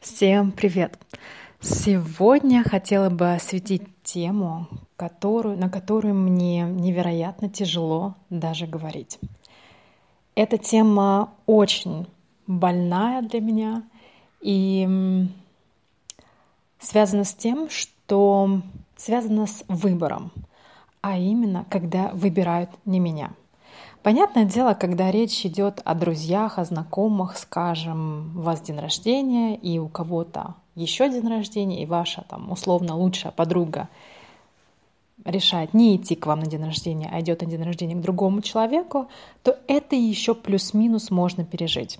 Всем привет! Сегодня хотела бы осветить тему, на которую мне невероятно тяжело даже говорить. Эта тема очень больная для меня и связана с тем, что связана с выбором, а именно, когда выбирают не меня. Понятное дело, когда речь идет о друзьях, о знакомых, скажем, у вас день рождения, и у кого-то еще день рождения, и ваша там условно лучшая подруга решает не идти к вам на день рождения, а идет на день рождения к другому человеку, то это еще плюс-минус можно пережить.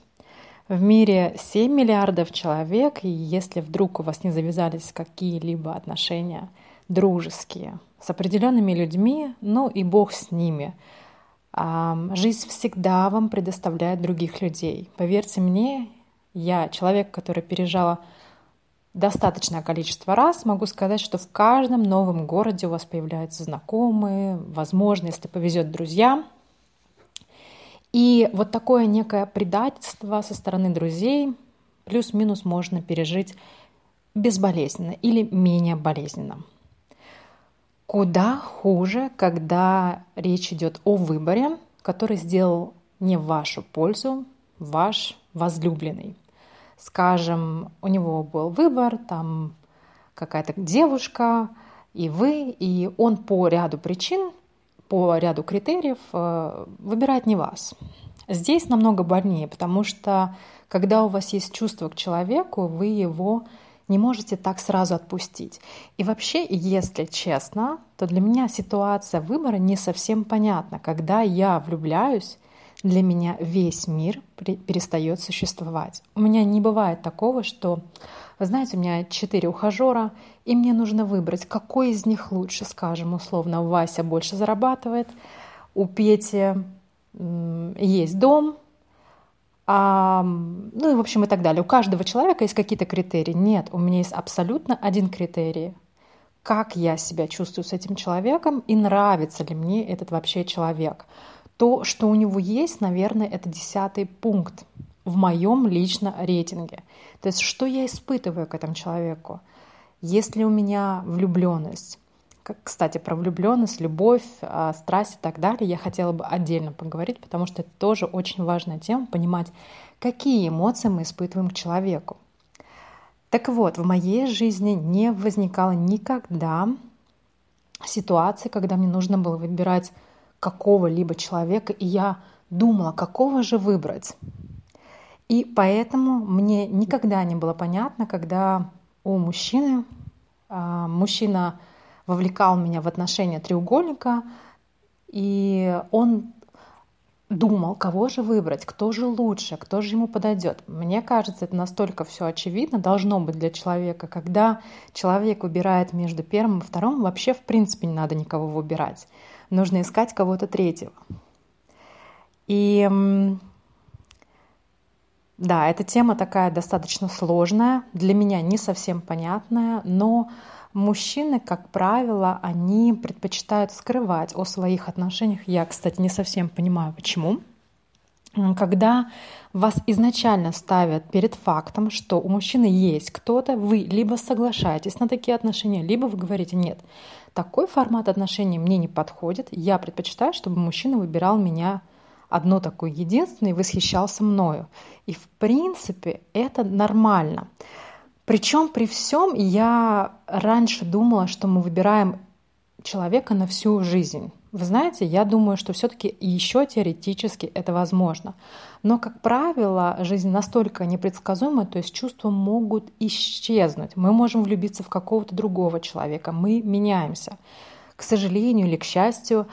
В мире 7 миллиардов человек, и если вдруг у вас не завязались какие-либо отношения дружеские с определенными людьми, ну и бог с ними. Жизнь всегда вам предоставляет других людей. Поверьте мне, я человек, который пережила достаточное количество раз, могу сказать, что в каждом новом городе у вас появляются знакомые, возможно, если повезет, друзья. И вот такое некое предательство со стороны друзей плюс-минус можно пережить безболезненно или менее болезненно. Куда хуже, когда речь идет о выборе, который сделал не в вашу пользу ваш возлюбленный. Скажем, у него был выбор, там какая-то девушка, и вы, и он по ряду причин, по ряду критериев выбирает не вас. Здесь намного больнее, потому что когда у вас есть чувство к человеку, вы его не можете так сразу отпустить. И вообще, если честно, то для меня ситуация выбора не совсем понятна. Когда я влюбляюсь, для меня весь мир перестает существовать. У меня не бывает такого, что, вы знаете, у меня 4 ухажера, и мне нужно выбрать, какой из них лучше. Скажем, условно, Вася больше зарабатывает, у Пети есть дом, ну и, в общем, и так далее. У каждого человека есть какие-то критерии. Нет, у меня есть абсолютно один критерий. Как я себя чувствую с этим человеком и нравится ли мне этот вообще человек. То, что у него есть, наверное, это 10-й пункт в моем личном рейтинге. То есть, что я испытываю к этому человеку? Есть ли у меня влюбленность? Кстати, про влюбленность, любовь, страсть и так далее я хотела бы отдельно поговорить, потому что это тоже очень важная тема, понимать, какие эмоции мы испытываем к человеку. Так вот, в моей жизни не возникало никогда ситуации, когда мне нужно было выбирать какого-либо человека, и я думала, какого же выбрать. И поэтому мне никогда не было понятно, когда у мужчина вовлекал меня в отношения треугольника, и он думал, кого же выбрать, кто же лучше, кто же ему подойдет. Мне кажется, это настолько все очевидно должно быть для человека, когда человек выбирает между первым и вторым, вообще в принципе не надо никого выбирать, нужно искать кого-то третьего. И да, эта тема такая достаточно сложная, для меня не совсем понятная, но мужчины, как правило, они предпочитают скрывать о своих отношениях. Я, кстати, не совсем понимаю, почему. Когда вас изначально ставят перед фактом, что у мужчины есть кто-то, вы либо соглашаетесь на такие отношения, либо вы говорите: нет, такой формат отношений мне не подходит, я предпочитаю, чтобы мужчина выбирал меня одно такое единственное и восхищался мною. И в принципе это нормально. Причем при всем я раньше думала, что мы выбираем человека на всю жизнь. Вы знаете, я думаю, что все-таки еще теоретически это возможно. Но, как правило, жизнь настолько непредсказуема, то есть чувства могут исчезнуть. Мы можем влюбиться в какого-то другого человека, мы меняемся. К сожалению или к счастью,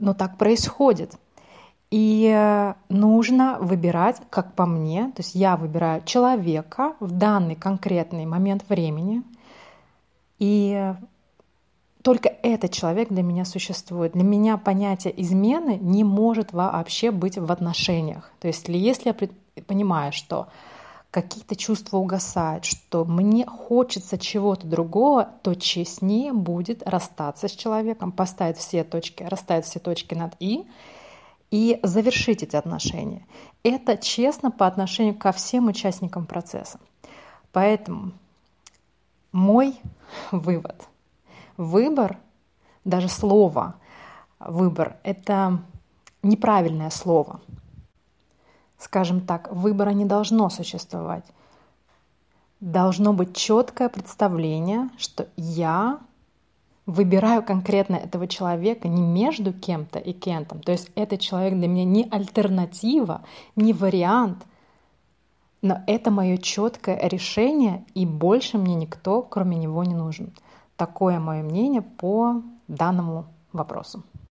но так происходит. И нужно выбирать, как по мне, то есть я выбираю человека в данный конкретный момент времени, и только этот человек для меня существует. Для меня понятие измены не может вообще быть в отношениях. То есть если я понимаю, что какие-то чувства угасают, что мне хочется чего-то другого, то честнее будет расстаться с человеком, поставить все точки, расставить все точки над «и» завершить эти отношения. Это честно по отношению ко всем участникам процесса. Поэтому мой вывод. Выбор, даже слово «выбор» — это неправильное слово. Скажем так, выбора не должно существовать. Должно быть четкое представление, что я выбираю конкретно этого человека не между кем-то и кем-то. То есть этот человек для меня не альтернатива, не вариант, но это мое четкое решение, и больше мне никто, кроме него, не нужен. Такое мое мнение по данному вопросу.